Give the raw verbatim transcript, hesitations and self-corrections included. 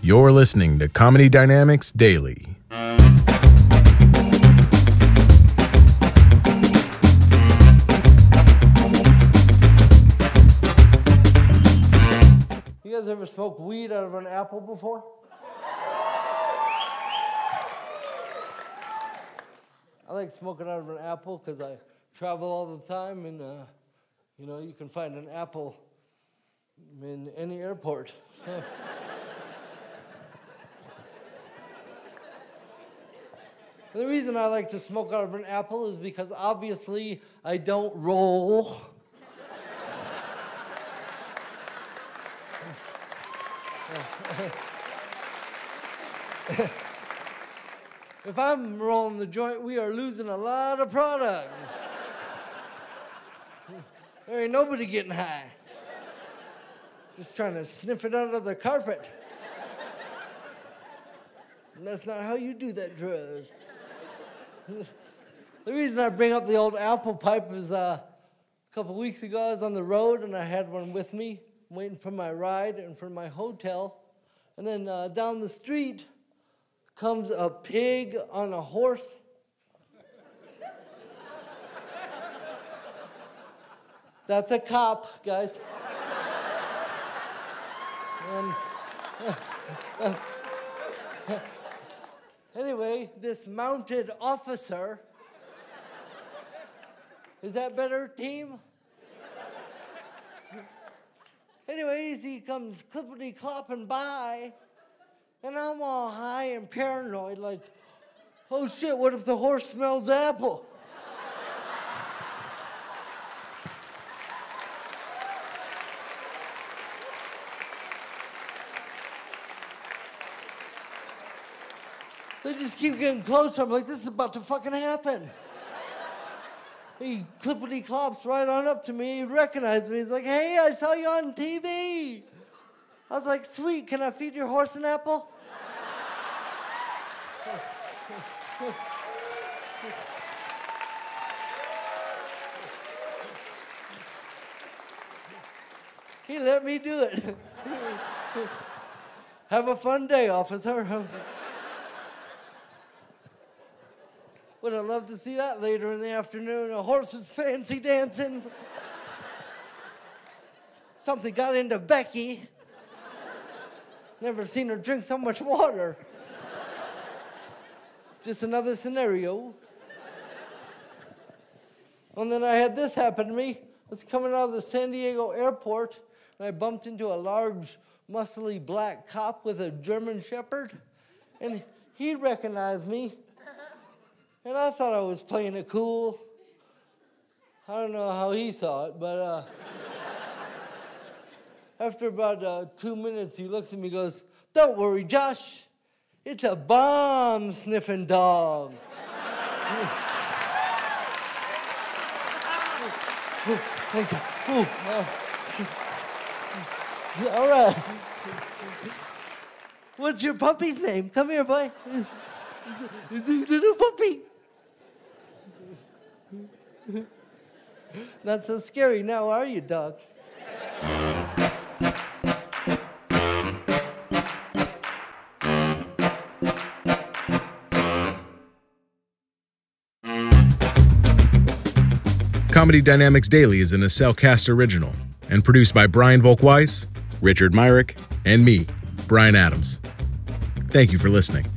You're listening to Comedy Dynamics Daily. You guys ever smoked weed out of an apple before? I like smoking out of an apple because I travel all the time, and uh, you know, you can find an apple in any airport. The reason I like to smoke out of an apple is because obviously I don't roll. If I'm rolling the joint, we are losing a lot of product. There ain't nobody getting high. Just trying to sniff it out of the carpet. And that's not how you do that drug. The reason I bring up the old apple pipe is uh, a couple weeks ago I was on the road and I had one with me, waiting for my ride and for my hotel. And then uh, down the street comes a pig on a horse. That's a cop, guys. And, anyway, this mounted officer, is that better, team? Anyways, he comes clippity-clopping by, and I'm all high and paranoid, like, oh shit, what if the horse smells apple? They just keep getting closer. I'm like, this is about to fucking happen. He clippity-clops right on up to me. He recognized me. He's like, hey, I saw you on T V. I was like, sweet, can I feed your horse an apple? He let me do it. Have a fun day, officer. Would I love to see that later in the afternoon? A horse is fancy dancing. Something got into Becky. Never seen her drink so much water. Just another scenario. And then I had this happen to me. I was coming out of the San Diego airport, and I bumped into a large, muscly black cop with a German shepherd, and he recognized me. And I thought I was playing it cool. I don't know how he saw it, but uh, after about uh, two minutes, he looks at me and goes, don't worry, Josh. It's a bomb-sniffing dog. Thank you. Uh, all right. What's your puppy's name? Come here, boy. It's a little puppy. Not so scary now, are you, dog? Comedy Dynamics Daily is a Nacelle Cast original and produced by Brian Volk-Weiss, Richard Myrick, and me, Brian Adams. Thank you for listening.